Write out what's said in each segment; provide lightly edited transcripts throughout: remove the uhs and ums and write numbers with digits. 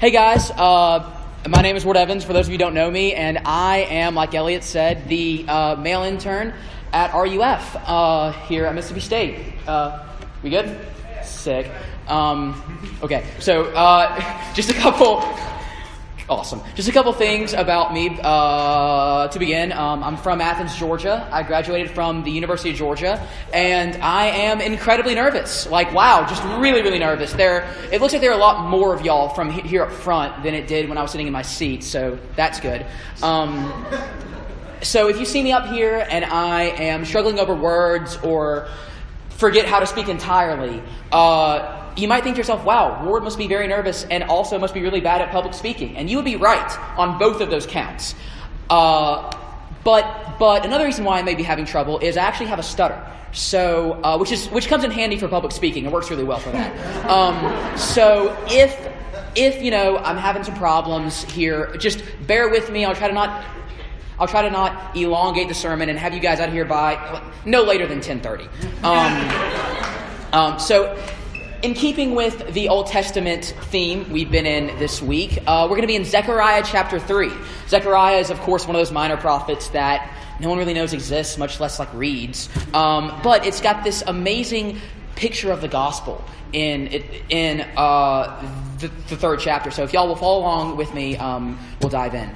Hey guys, my name is Ward Evans, for those of you who don't know me, and I am, like Elliot said, the male intern at RUF here at Mississippi State. We good? Sick. Okay, so Just a couple things about me to begin. I'm from Athens, Georgia. I graduated from the University of Georgia, and I am incredibly nervous. Like, wow, just really, really nervous. It looks like there are a lot more of y'all from here up front than it did when I was sitting in my seat, so that's good. So if you see me up here and I am struggling over words or forget how to speak entirely, you might think to yourself, wow, Ward must be very nervous and also must be really bad at public speaking. And you would be right on both of those counts. But another reason why I may be having trouble is I actually have a stutter, so which comes in handy for public speaking. It works really well for that. So if you know I'm having some problems here, just bear with me. I'll try to not elongate the sermon and have you guys out of here by no later than 10:30. In keeping with the Old Testament theme we've been in this week, we're going to be in Zechariah chapter 3. Zechariah is, of course, one of those minor prophets that no one really knows exists, much less like reads. But it's got this amazing picture of the gospel in the third chapter. So if y'all will follow along with me, we'll dive in.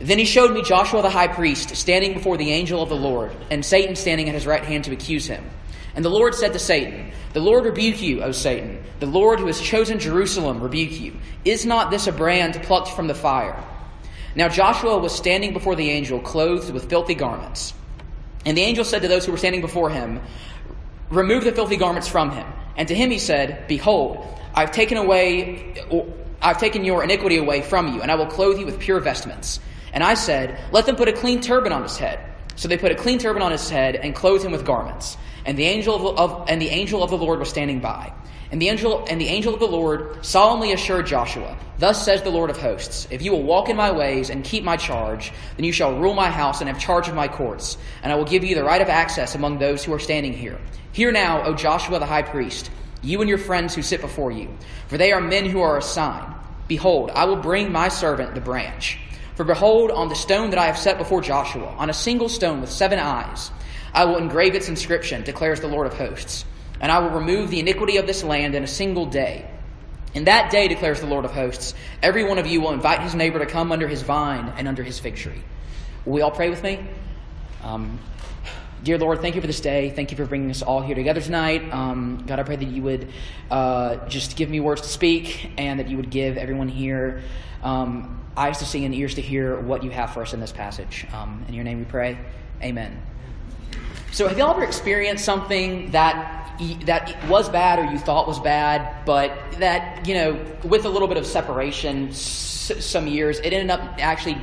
Then he showed me Joshua the high priest standing before the angel of the Lord, and Satan standing at his right hand to accuse him. And the Lord said to Satan, "The Lord rebuke you, O Satan. The Lord who has chosen Jerusalem rebuke you. Is not this a brand plucked from the fire?" Now Joshua was standing before the angel, clothed with filthy garments. And the angel said to those who were standing before him, "Remove the filthy garments from him." And to him he said, "Behold, I've taken your iniquity away from you, and I will clothe you with pure vestments." And I said, "Let them put a clean turban on his head." So they put a clean turban on his head and clothed him with garments. And the angel of the Lord was standing by. And the angel of the Lord solemnly assured Joshua, "Thus says the Lord of hosts, if you will walk in my ways and keep my charge, then you shall rule my house and have charge of my courts, and I will give you the right of access among those who are standing here. Hear now, O Joshua the high priest, you and your friends who sit before you, for they are men who are a sign. Behold, I will bring my servant the branch. For behold, on the stone that I have set before Joshua, on a single stone with 7 eyes, I will engrave its inscription, declares the Lord of hosts. And I will remove the iniquity of this land in a single day. In that day, declares the Lord of hosts, every one of you will invite his neighbor to come under his vine and under his fig tree." Will we all pray with me? Dear Lord, thank you for this day. Thank you for bringing us all here together tonight. God, I pray that you would just give me words to speak, and that you would give everyone here eyes to see and ears to hear what you have for us in this passage. In your name we pray. Amen. So have y'all ever experienced something that was bad, or you thought was bad, but that, you know, with a little bit of separation, some years, it ended up actually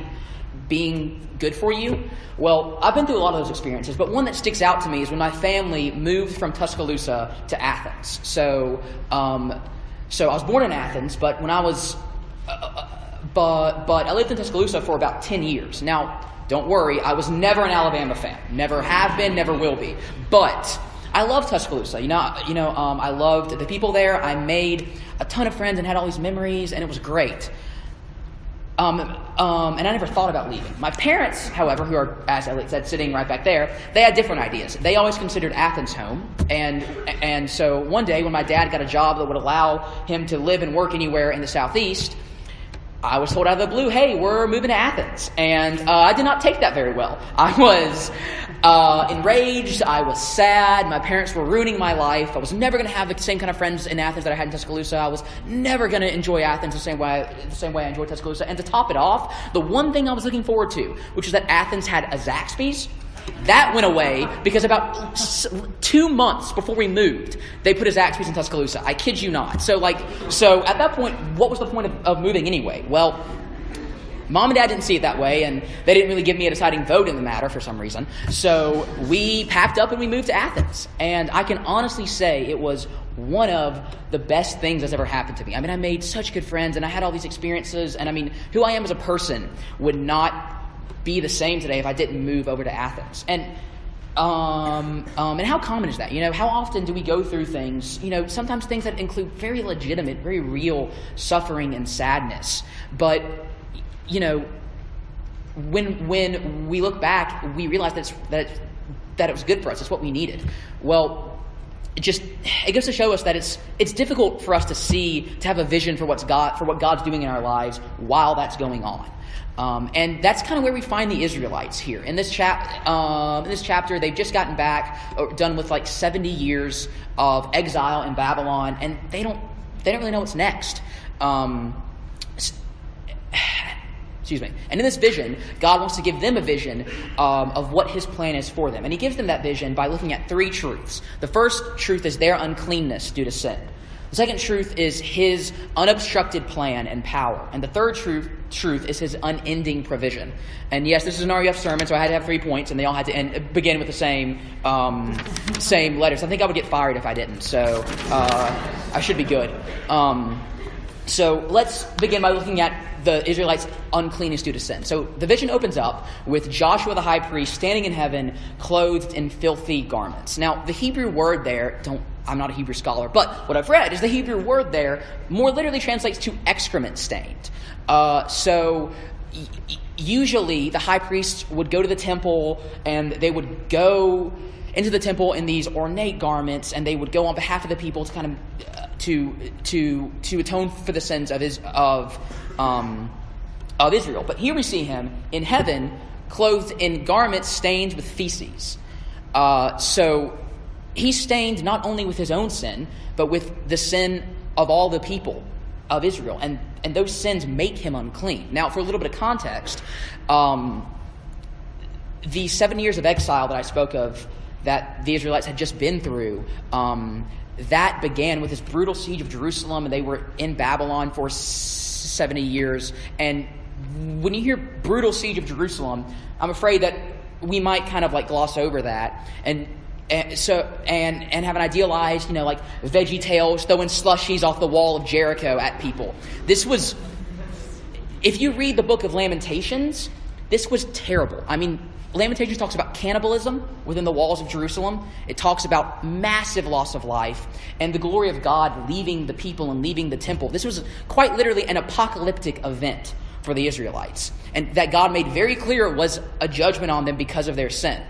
being good for you? Well, I've been through a lot of those experiences, but one that sticks out to me is when my family moved from Tuscaloosa to Athens. So I was born in Athens, but when I was, but I lived in Tuscaloosa for about 10 years. Now, don't worry, I was never an Alabama fan. Never have been, never will be. But I loved Tuscaloosa. You know, I loved the people there. I made a ton of friends and had all these memories, and it was great. And I never thought about leaving. My parents, however, who are, as Elliot said, sitting right back there, they had different ideas. They always considered Athens home. And so one day when my dad got a job that would allow him to live and work anywhere in the Southeast, I was told out of the blue, "Hey, we're moving to Athens." And I did not take that very well. I was enraged. I was sad. My parents were ruining my life. I was never going to have the same kind of friends in Athens that I had in Tuscaloosa. I was never going to enjoy Athens the same way I enjoyed Tuscaloosa. And to top it off, the one thing I was looking forward to, which was that Athens had a Zaxby's, that went away because about 2 months before we moved, they put a Zaxby's in Tuscaloosa. I kid you not. So at that point, what was the point of moving anyway? Well, Mom and Dad didn't see it that way, and they didn't really give me a deciding vote in the matter for some reason. So we packed up and we moved to Athens. And I can honestly say it was one of the best things that's ever happened to me. I mean, I made such good friends, and I had all these experiences. And I mean, who I am as a person would not be the same today if I didn't move over to Athens. And And how common is that? You know, how often do we go through things, you know, sometimes things that include very legitimate, very real suffering and sadness. But, you know, when we look back, we realize that it was good for us. It's what we needed. Well, it goes to show us that it's difficult for us to have a vision for what God's doing in our lives while that's going on. And that's kind of where we find the Israelites here. In this chapter, they've just gotten back, done with like 70 years of exile in Babylon, and they don't really know what's next. Excuse me. And in this vision, God wants to give them a vision of what his plan is for them. And he gives them that vision by looking at three truths. The first truth is their uncleanness due to sin. The second truth is his unobstructed plan and power. And the third truth is his unending provision. And yes, this is an RUF sermon, so I had to have 3 points, and they all had to begin with the same letters. I think I would get fired if I didn't, so I should be good. So let's begin by looking at the Israelites' uncleanness due to sin. So the vision opens up with Joshua the high priest standing in heaven, clothed in filthy garments. Now, the Hebrew word there, I'm not a Hebrew scholar, but what I've read is the Hebrew word there more literally translates to excrement stained. So usually the high priests would go to the temple, and they would go into the temple in these ornate garments, and they would go on behalf of the people to kind of to atone for the sins of Israel. But here we see him in heaven, clothed in garments stained with feces. So he's stained not only with his own sin, but with the sin of all the people of Israel. And those sins make him unclean. Now, for a little bit of context, the 7 years of exile that I spoke of that the Israelites had just been through, that began with this brutal siege of Jerusalem, and they were in Babylon for 70 years. And when you hear brutal siege of Jerusalem, I'm afraid that we might kind of like gloss over that and have an idealized, you know, like Veggie Tales throwing slushies off the wall of Jericho at people. This was, if you read the book of Lamentations, this was terrible. I mean, Lamentations talks about cannibalism within the walls of Jerusalem. It talks about massive loss of life and the glory of God leaving the people and leaving the temple. This was quite literally an apocalyptic event for the Israelites, and that God made very clear was a judgment on them because of their sin.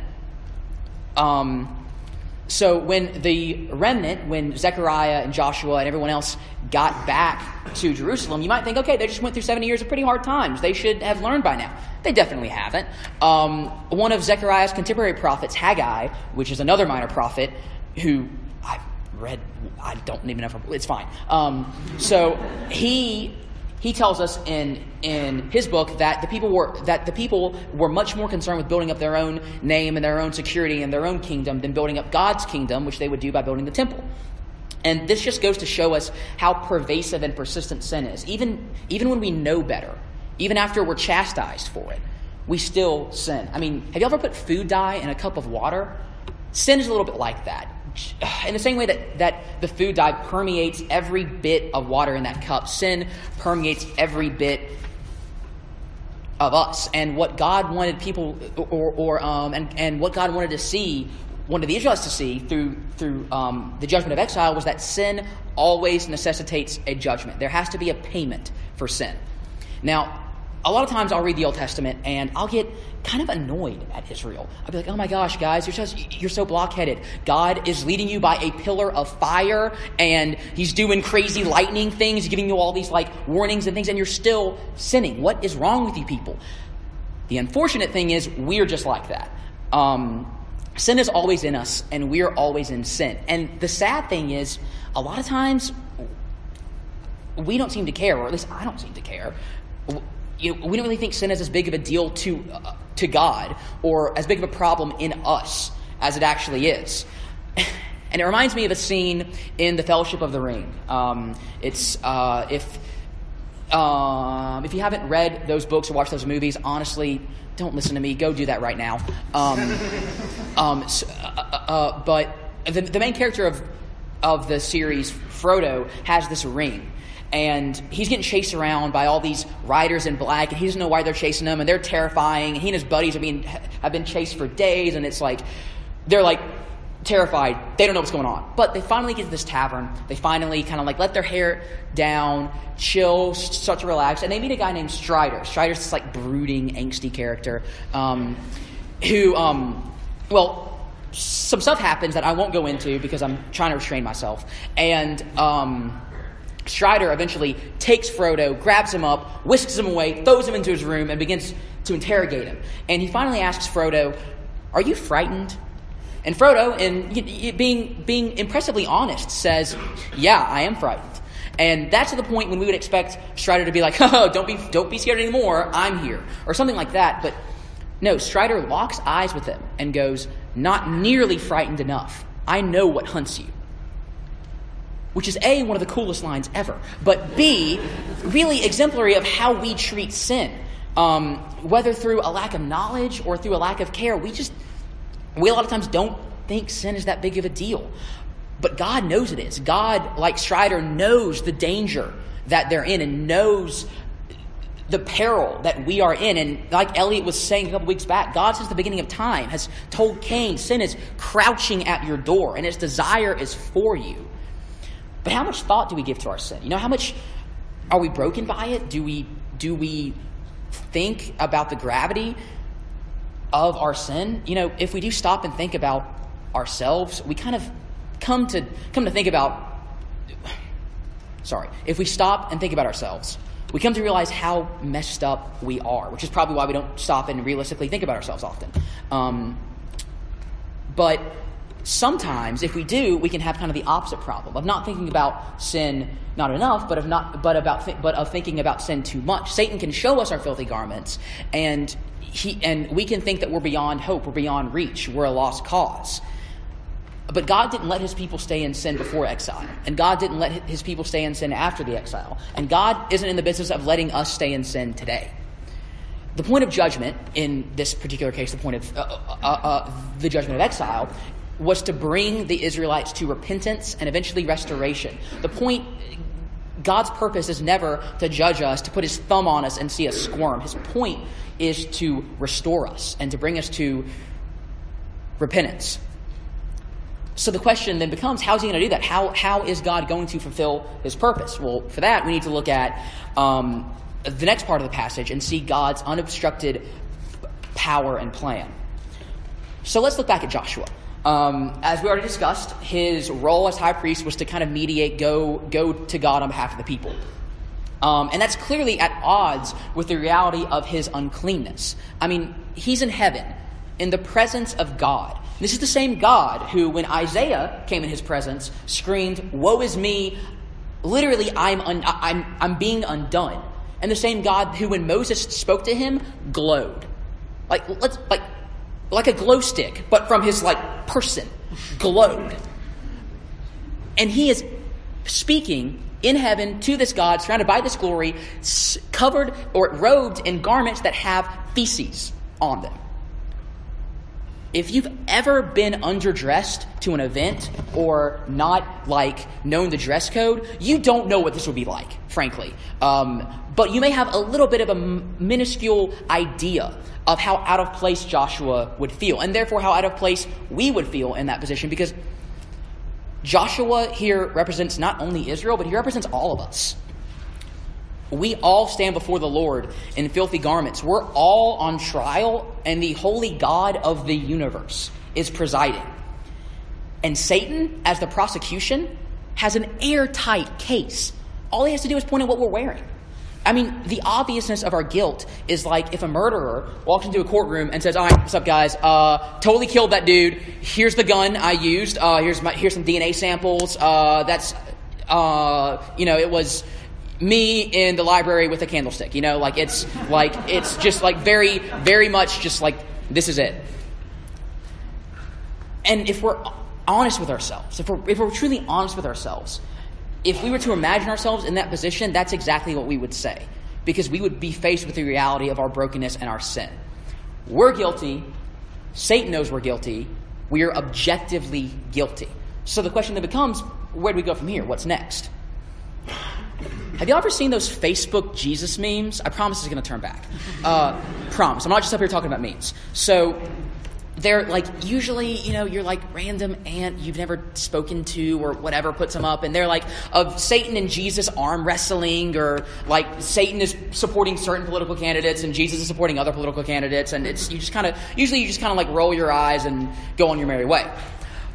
So when the remnant, when Zechariah and Joshua and everyone else got back to Jerusalem, you might think, okay, they just went through 70 years of pretty hard times. They should have learned by now. They definitely haven't. One of Zechariah's contemporary prophets, Haggai, which is another minor prophet, who I've read, I don't even know if it's fine. So he tells us in his book that the people were much more concerned with building up their own name and their own security and their own kingdom than building up God's kingdom, which they would do by building the temple. And this just goes to show us how pervasive and persistent sin is. Even when we know better, even after we're chastised for it, we still sin. I mean, have you ever put food dye in a cup of water? Sin is a little bit like that. In the same way that the food dye permeates every bit of water in that cup, sin permeates every bit of us. And what God wanted people, and what God wanted the Israelites to see through the judgment of exile, was that sin always necessitates a judgment. There has to be a payment for sin. Now, a lot of times I'll read the Old Testament and I'll get kind of annoyed at Israel. I'll be like, oh my gosh, guys, you're so blockheaded. God is leading you by a pillar of fire, and he's doing crazy lightning things, giving you all these like warnings and things, and you're still sinning. What is wrong with you people? The unfortunate thing is we're just like that. Sin is always in us, and we're always in sin. And the sad thing is a lot of times we don't seem to care, or at least I don't seem to care. You know, we don't really think sin is as big of a deal to God, or as big of a problem in us as it actually is. And it reminds me of a scene in The Fellowship of the Ring. If you haven't read those books or watched those movies, honestly, don't listen to me. Go do that right now. But the main character of the series, Frodo, has this ring. And he's getting chased around by all these riders in black, and he doesn't know why they're chasing him, and they're terrifying. He and his buddies have been chased for days, and it's like they're like terrified. They don't know what's going on. But they finally get to this tavern. They finally kind of like let their hair down, chill, start to relax. And they meet a guy named Strider. Strider's this like brooding, angsty character some stuff happens that I won't go into because I'm trying to restrain myself. And Strider eventually takes Frodo, grabs him up, whisks him away, throws him into his room, and begins to interrogate him. And he finally asks Frodo, "Are you frightened?" And Frodo, in being impressively honest, says, "Yeah, I am frightened." And that's at the point when we would expect Strider to be like, "Oh, don't be scared anymore. I'm here," or something like that. But no, Strider locks eyes with him and goes, "Not nearly frightened enough. I know what hunts you." Which is A, one of the coolest lines ever, but B, really exemplary of how we treat sin. Whether through a lack of knowledge or through a lack of care, we a lot of times don't think sin is that big of a deal. But God knows it is. God, like Strider, knows the danger that they're in and knows the peril that we are in. And like Elliot was saying a couple weeks back, God since the beginning of time has told Cain, sin is crouching at your door and its desire is for you. But how much thought do we give to our sin? You know, how much are we broken by it? Do we think about the gravity of our sin? You know, if we do stop and think about ourselves, we kind of come to think about if we stop and think about ourselves, we come to realize how messed up we are, which is probably why we don't stop and realistically think about ourselves often. But sometimes, if we do, we can have kind of the opposite problem of not thinking about sin not enough, but of thinking about sin too much. Satan can show us our filthy garments, and we can think that we're beyond hope, we're beyond reach, we're a lost cause. But God didn't let his people stay in sin before exile. And God didn't let his people stay in sin after the exile. And God isn't in the business of letting us stay in sin today. The point of judgment, in this particular case, the point of the judgment of exile, was to bring the Israelites to repentance and eventually restoration. The point, God's purpose is never to judge us, to put his thumb on us and see us squirm. His point is to restore us and to bring us to repentance. So the question then becomes, how is he going to do that? How is God going to fulfill his purpose? Well, for that, we need to look at the next part of the passage and see God's unobstructed power and plan. So let's look back at Joshua. As we already discussed, his role as high priest was to kind of mediate, go to God on behalf of the people. And that's clearly at odds with the reality of his uncleanness. I mean, he's in heaven, in the presence of God. This is the same God who, when Isaiah came in his presence, screamed, "Woe is me, literally I'm being undone." And the same God who, when Moses spoke to him, glowed. Like a glow stick, but from his person, glowed. And he is speaking in heaven to this God, surrounded by this glory, covered or robed in garments that have feces on them. If you've ever been underdressed to an event or not known the dress code, you don't know what this would be like, frankly. But you may have a little bit of a minuscule idea of how out of place Joshua would feel, and therefore how out of place we would feel in that position, because Joshua here represents not only Israel, but he represents all of us. We all stand before the Lord in filthy garments. We're all on trial, and the holy God of the universe is presiding. And Satan, as the prosecution, has an airtight case. All he has to do is point at what we're wearing. I mean, the obviousness of our guilt is like if a murderer walks into a courtroom and says, "All right, what's up, guys? Totally killed that dude. Here's the gun I used. Here's some DNA samples. It was me in the library with a candlestick." You know, it's just very, very much just this is it. And if we're honest with ourselves, if we're truly honest with ourselves, if we were to imagine ourselves in that position, that's exactly what we would say, because we would be faced with the reality of our brokenness and our sin. We're guilty. Satan knows we're guilty. We are objectively guilty. So the question then becomes, where do we go from here? What's next? Have you ever seen those Facebook Jesus memes? I promise it's going to turn back. Promise. I'm not just up here talking about memes. So they're like, usually, you know, you're like random aunt you've never spoken to or whatever puts them up, and they're like of Satan and Jesus arm wrestling, or like Satan is supporting certain political candidates and Jesus is supporting other political candidates, and it's you just kind of like roll your eyes and go on your merry way.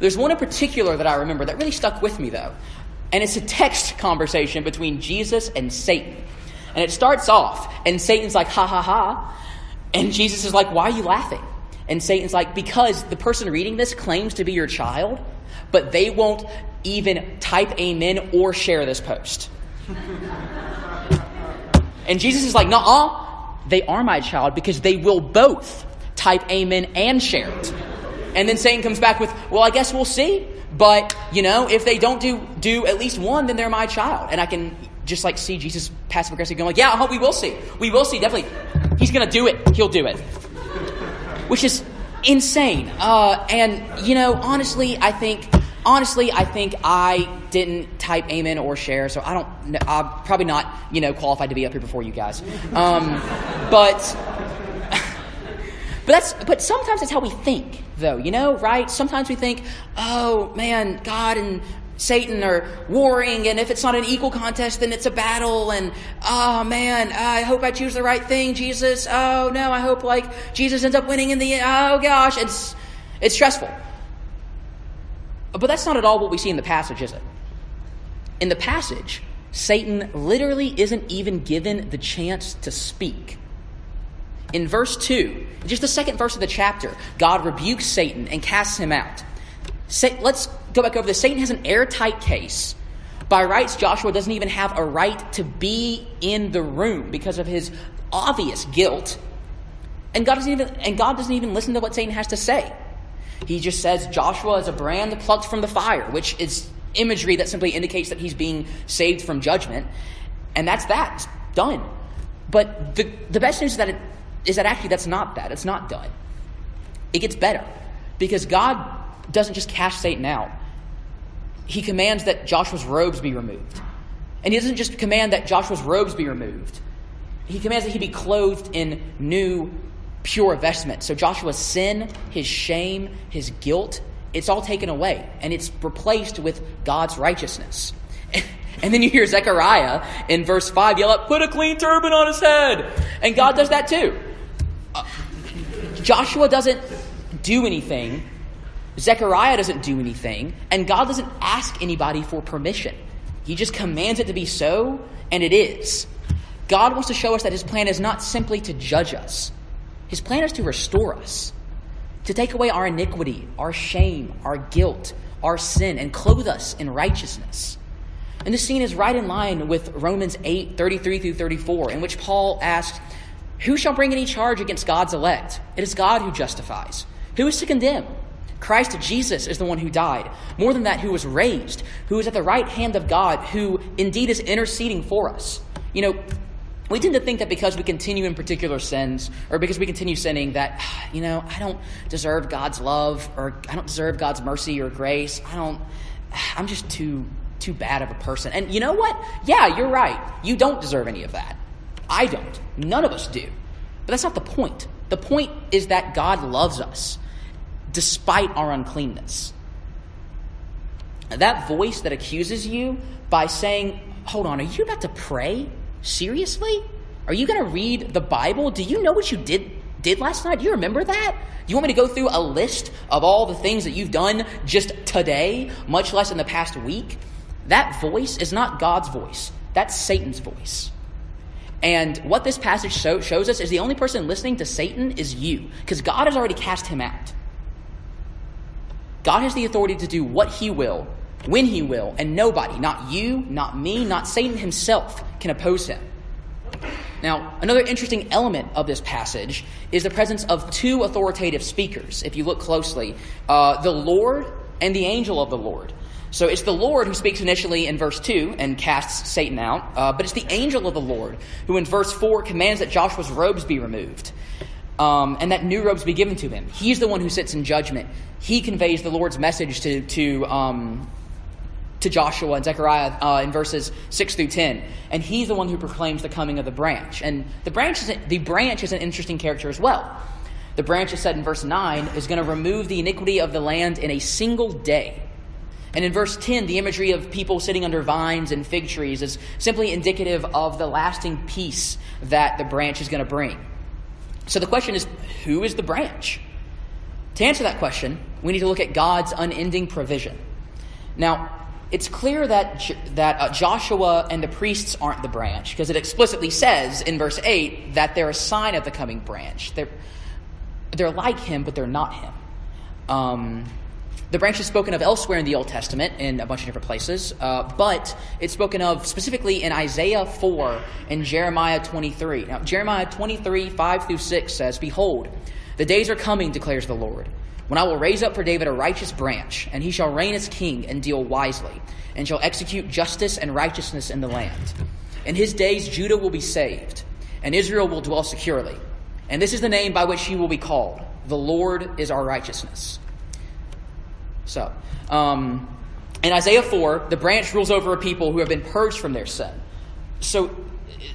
There's one in particular that I remember that really stuck with me though, and it's a text conversation between Jesus and Satan, and it starts off and Satan's like ha ha ha, and Jesus is like, why are you laughing? And Satan's like, because the person reading this claims to be your child, but they won't even type amen or share this post. And Jesus is like, nuh-uh, they are my child because they will both type amen and share it. And then Satan comes back with, well, I guess we'll see. But, you know, if they don't do at least one, then they're my child. And I can just like see Jesus passive aggressive going like, yeah, uh-huh, we will see. We will see, definitely. He's going to do it. He'll do it. Which is insane. And, you know, honestly, I think I didn't type amen or share, so I don't, I'm probably not, you know, qualified to be up here before you guys. But sometimes that's how we think, though, you know, right? Sometimes we think, oh, man, God and Satan are warring, and if it's not an equal contest, then it's a battle, and oh man, I hope I choose the right thing, Jesus. Oh no, I hope like Jesus ends up winning in the end. Oh gosh, it's stressful. But that's not at all what we see in the passage, is it? In the passage, Satan literally isn't even given the chance to speak. In verse 2, just the second verse of the chapter, God rebukes Satan and casts him out. Let's go back over this. Satan has an airtight case. By rights, Joshua doesn't even have a right to be in the room because of his obvious guilt. And God doesn't even listen to what Satan has to say. He just says Joshua is a brand plucked from the fire, which is imagery that simply indicates that he's being saved from judgment. And that's that. It's done. But the best news is that actually that's not that. It's not done. It gets better because God doesn't just cast Satan out. He commands that Joshua's robes be removed. And he doesn't just command that Joshua's robes be removed. He commands that he be clothed in new, pure vestments. So Joshua's sin, his shame, his guilt, it's all taken away. And it's replaced with God's righteousness. And then you hear Zechariah in verse 5 yell out, put a clean turban on his head. And God does that too. Joshua doesn't do anything. Zechariah doesn't do anything, and God doesn't ask anybody for permission. He just commands it to be so, and it is. God wants to show us that his plan is not simply to judge us. His plan is to restore us, to take away our iniquity, our shame, our guilt, our sin, and clothe us in righteousness. And this scene is right in line with Romans 8:33 through 34, in which Paul asks, who shall bring any charge against God's elect? It is God who justifies. Who is to condemn? Christ Jesus is the one who died. More than that, who was raised, who is at the right hand of God, who indeed is interceding for us. You know, we tend to think that because we continue in particular sins, or because we continue sinning, that, you know, I don't deserve God's love, or I don't deserve God's mercy or grace. I'm just too bad of a person. And you know what? Yeah, you're right. You don't deserve any of that. I don't. None of us do. But that's not the point. The point is that God loves us, despite our uncleanness. That voice that accuses you by saying, hold on, are you about to pray? Seriously? Are you going to read the Bible? Do you know what you did last night? Do you remember that? Do you want me to go through a list of all the things that you've done just today, much less in the past week? That voice is not God's voice. That's Satan's voice. And what this passage shows us is the only person listening to Satan is you, because God has already cast him out. God has the authority to do what he will, when he will, and nobody, not you, not me, not Satan himself, can oppose him. Now, another interesting element of this passage is the presence of two authoritative speakers, if you look closely, the Lord and the angel of the Lord. So it's the Lord who speaks initially in verse 2 and casts Satan out, but it's the angel of the Lord who in verse 4 commands that Joshua's robes be removed. And that new robes be given to him. He's the one who sits in judgment. He conveys the Lord's message to Joshua and Zechariah in verses 6 through 10. And he's the one who proclaims the coming of the branch. And the branch is an interesting character as well. The branch, it said in verse 9, is going to remove the iniquity of the land in a single day. And in verse 10, the imagery of people sitting under vines and fig trees is simply indicative of the lasting peace that the branch is going to bring. So the question is, who is the branch? To answer that question, we need to look at God's unending provision. Now, it's clear that Joshua and the priests aren't the branch, because it explicitly says in verse 8 that they're a sign of the coming branch. They're like him, but they're not him. The branch is spoken of elsewhere in the Old Testament in a bunch of different places, but it's spoken of specifically in Isaiah 4 and Jeremiah 23. Now, Jeremiah 23, 5 through 6 says, "Behold, the days are coming, declares the Lord, when I will raise up for David a righteous branch, and he shall reign as king and deal wisely, and shall execute justice and righteousness in the land. In his days Judah will be saved, and Israel will dwell securely. And this is the name by which he will be called. The Lord is our righteousness." So, in Isaiah 4, the branch rules over a people who have been purged from their sin. So,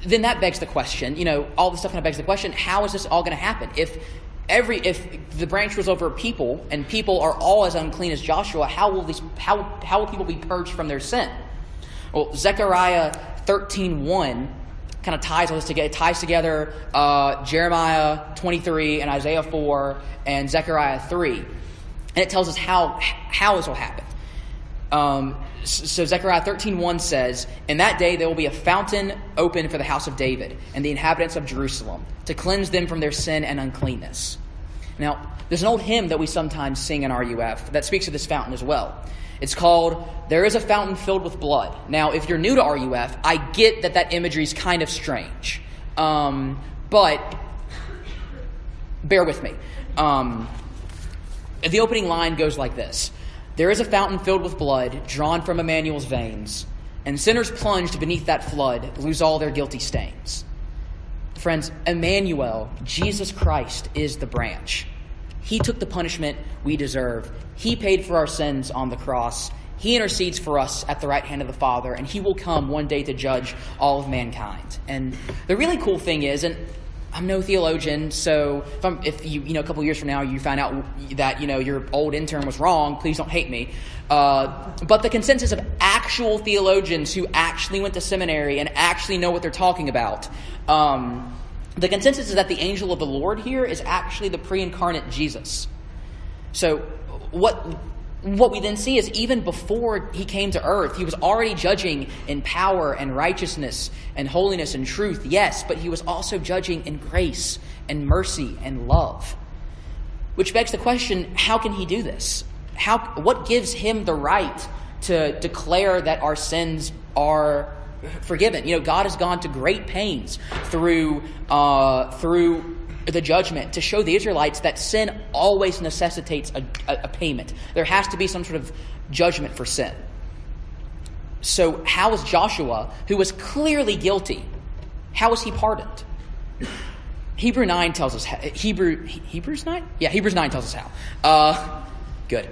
then that begs the question, all this stuff kind of begs the question, how is this all going to happen? If the branch rules over people, and people are all as unclean as Joshua, how will people be purged from their sin? Well, Zechariah 13:1 kind of ties all this together. It ties together Jeremiah 23 and Isaiah 4 and Zechariah 3, and it tells us how this will happen. So Zechariah 13:1 says, "In that day there will be a fountain open for the house of David and the inhabitants of Jerusalem to cleanse them from their sin and uncleanness." Now, there's an old hymn that we sometimes sing in RUF that speaks of this fountain as well. It's called, "There is a Fountain Filled with Blood." Now, if you're new to RUF, I get that imagery is kind of strange. But bear with me. The opening line goes like this. "There is a fountain filled with blood drawn from Emmanuel's veins, and sinners plunged beneath that flood lose all their guilty stains." Friends, Emmanuel, Jesus Christ, is the branch. He took the punishment we deserve. He paid for our sins on the cross. He intercedes for us at the right hand of the Father, and he will come one day to judge all of mankind. And the really cool thing is, and I'm no theologian, so if a couple years from now you find out that your old intern was wrong, please don't hate me. But the consensus of actual theologians who actually went to seminary and actually know what they're talking about, the consensus is that the angel of the Lord here is actually the pre-incarnate Jesus. So what we then see is even before he came to earth, he was already judging in power and righteousness and holiness and truth, yes, but he was also judging in grace and mercy and love. Which begs the question, how can he do this? What gives him the right to declare that our sins are forgiven? God has gone to great pains through the judgment to show the Israelites that sin always necessitates a payment. There has to be some sort of judgment for sin. So how is Joshua, who was clearly guilty, how is he pardoned? Hebrews 9 tells us how. Good.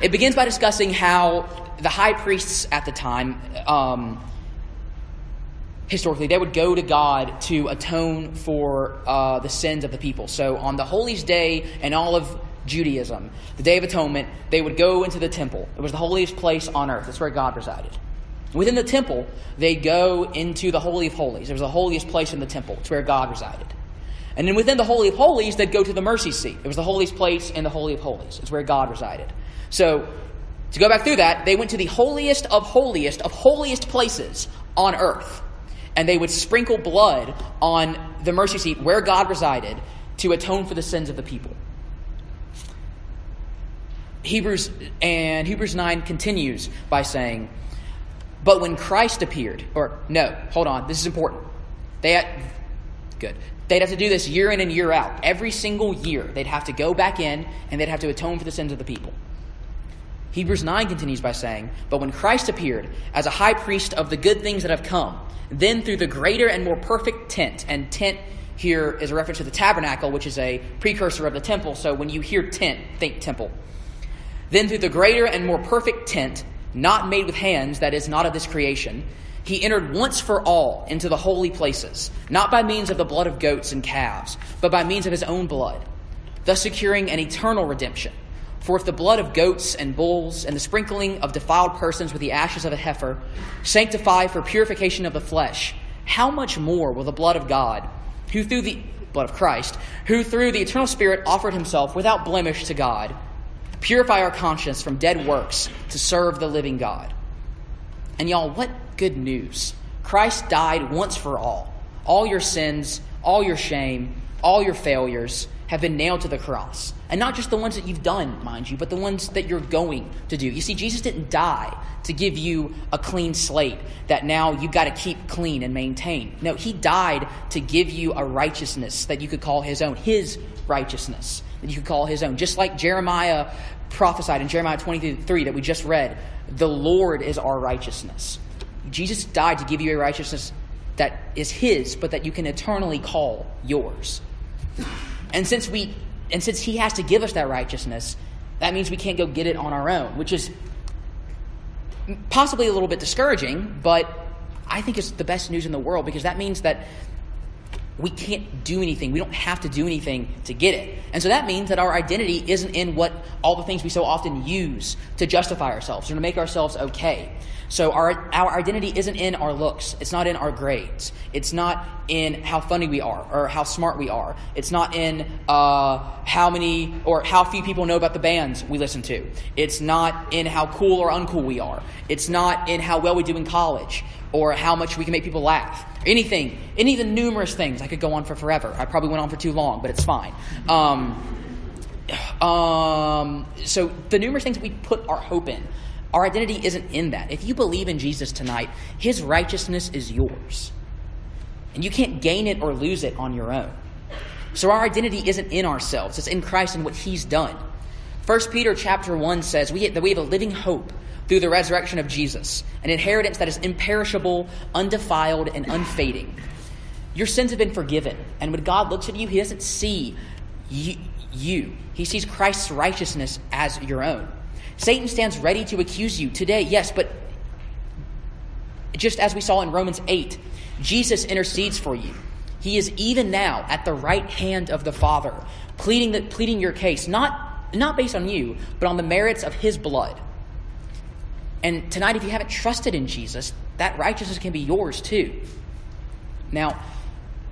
It begins by discussing how the high priests at the time, historically, they would go to God to atone for the sins of the people. So on the Holiest Day in all of Judaism, the Day of Atonement, they would go into the temple. It was the holiest place on earth. That's where God resided. Within the temple, they go into the Holy of Holies. It was the holiest place in the temple. It's where God resided. And then within the Holy of Holies, they'd go to the mercy seat. It was the holiest place in the Holy of Holies. It's where God resided. So to go back through that, they went to the holiest of holiest of holiest places on earth. And they would sprinkle blood on the mercy seat where God resided to atone for the sins of the people. Hebrews 9 continues by saying, "But when Christ appeared," or no, hold on, this is important. They'd have to do this year in and year out. Every single year, they'd have to go back in and they'd have to atone for the sins of the people. Hebrews 9 continues by saying, "But when Christ appeared as a high priest of the good things that have come, then through the greater and more perfect tent," and tent here is a reference to the tabernacle, which is a precursor of the temple. So when you hear tent, think temple. "Then through the greater and more perfect tent, not made with hands, that is not of this creation, He entered once for all into the holy places, not by means of the blood of goats and calves, but by means of his own blood, thus securing an eternal redemption. For if the blood of goats and bulls and the sprinkling of defiled persons with the ashes of a heifer sanctify for purification of the flesh, how much more will the blood of God, who through the blood of Christ, who through the eternal Spirit offered himself without blemish to God, purify our conscience from dead works to serve the living God. And y'all, what good news. Christ died once for all. All your sins, all your shame, all your failures have been nailed to the cross. And not just the ones that you've done, mind you, but the ones that you're going to do. You see, Jesus didn't die to give you a clean slate that now you've got to keep clean and maintain. No, he died to give you a righteousness that you could call his own, his righteousness that you could call his own. Just like Jeremiah prophesied in Jeremiah 23 that we just read, the Lord is our righteousness. Jesus died to give you a righteousness that is his, but that you can eternally call yours. And since he has to give us that righteousness, that means we can't go get it on our own, which is possibly a little bit discouraging, but I think it's the best news in the world, because that means that we can't do anything. We don't have to do anything to get it. And so that means that our identity isn't in what all the things we so often use to justify ourselves or to make ourselves okay. So our identity isn't in our looks. It's not in our grades. It's not in how funny we are or how smart we are. It's not in how many or how few people know about the bands we listen to. It's not in how cool or uncool we are. It's not in how well we do in college or how much we can make people laugh. Anything, any of the numerous things. I could go on for forever. I probably went on for too long, but it's fine. So the numerous things that we put our hope in, our identity isn't in that. If you believe in Jesus tonight, his righteousness is yours. And you can't gain it or lose it on your own. So our identity isn't in ourselves. It's in Christ and what he's done. 1 Peter chapter 1 says that we have a living hope through the resurrection of Jesus, an inheritance that is imperishable, undefiled, and unfading. Your sins have been forgiven, and when God looks at you, he doesn't see you. He sees Christ's righteousness as your own. Satan stands ready to accuse you today, yes, but just as we saw in Romans 8, Jesus intercedes for you. He is even now at the right hand of the Father, pleading your case, not based on you, but on the merits of his blood. And tonight, if you haven't trusted in Jesus, that righteousness can be yours too. Now,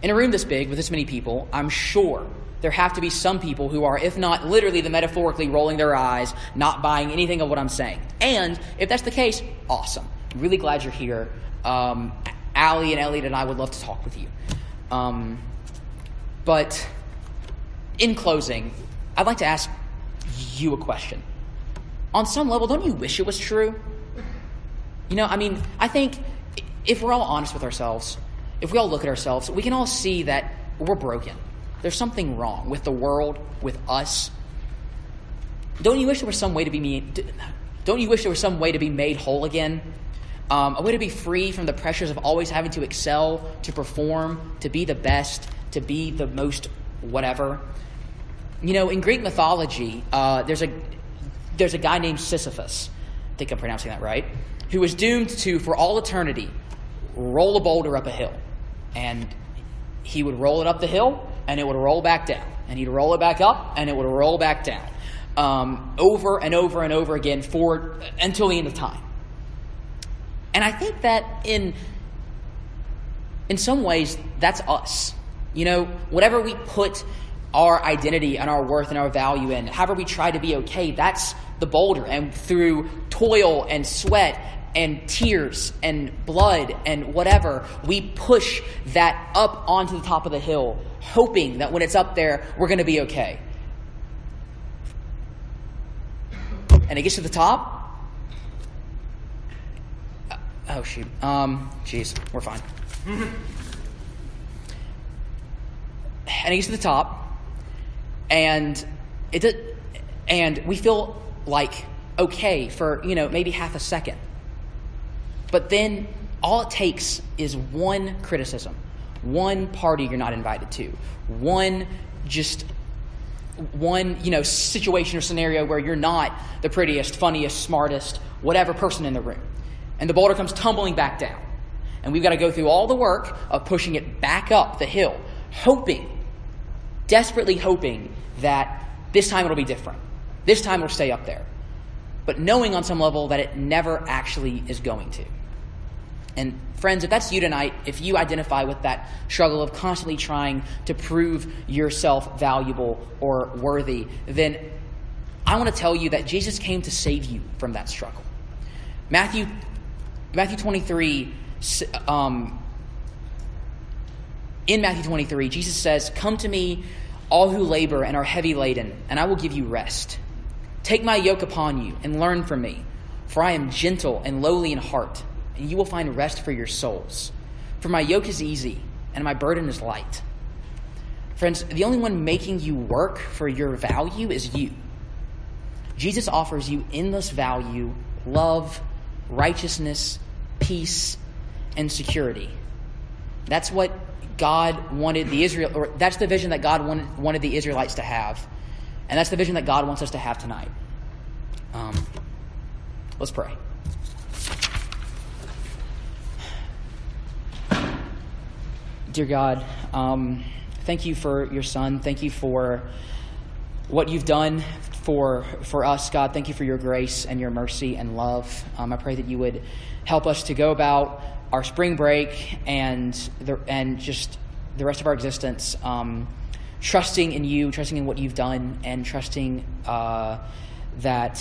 in a room this big with this many people, I'm sure there have to be some people who are, if not literally, then metaphorically rolling their eyes, not buying anything of what I'm saying. And if that's the case, awesome. I'm really glad you're here. Allie and Elliot and I would love to talk with you. But in closing, I'd like to ask you a question. On some level, don't you wish it was true? You know, I mean, I think if we're all honest with ourselves, if we all look at ourselves, we can all see that we're broken. There's something wrong with the world, with us. Don't you wish there was some way to be made whole again? A way to be free from the pressures of always having to excel, to perform, to be the best, to be the most whatever. You know, in Greek mythology, there's a guy named Sisyphus, I think I'm pronouncing that right, who was doomed to, for all eternity, roll a boulder up a hill. And he would roll it up the hill, and it would roll back down. And he'd roll it back up, and it would roll back down. Over and over and over again until the end of time. And I think that in some ways, that's us. You know, whatever we put our identity and our worth and our value in, however we try to be okay, that's the boulder. And through toil and sweat and tears and blood and whatever, we push that up onto the top of the hill, hoping that when it's up there, we're going to be okay. And it gets to the top. Oh, shoot. Jeez, we're fine. And it gets to the top. And we feel like okay for, you know, maybe half a second. But then all it takes is one criticism, one party you're not invited to, one, you know, situation or scenario where you're not the prettiest, funniest, smartest, whatever person in the room. And the boulder comes tumbling back down. And we've got to go through all the work of pushing it back up the hill, hoping, desperately hoping that this time it'll be different. This time it'll stay up there. But knowing on some level that it never actually is going to. And friends, if that's you tonight, if you identify with that struggle of constantly trying to prove yourself valuable or worthy, then I want to tell you that Jesus came to save you from that struggle. In Matthew 23, Jesus says, "Come to me, all who labor and are heavy laden, and I will give you rest. Take my yoke upon you and learn from me, for I am gentle and lowly in heart, and you will find rest for your souls. For my yoke is easy and my burden is light." Friends, the only one making you work for your value is you. Jesus offers you endless value, love, righteousness, peace, and security. That's what God wanted that's the vision that God wanted the Israelites to have. And that's the vision that God wants us to have tonight. Let's pray. Dear God, thank you for your Son. Thank you for what you've done for us, God. Thank you for your grace and your mercy and love. I pray that you would help us to go about our spring break and just the rest of our existence, trusting in you, trusting in what you've done, and trusting that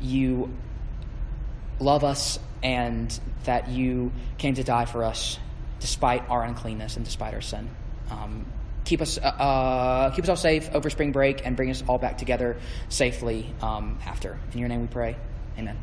you love us and that you came to die for us despite our uncleanness and despite our sin. Keep us all safe over spring break and bring us all back together safely after. In your name we pray. Amen.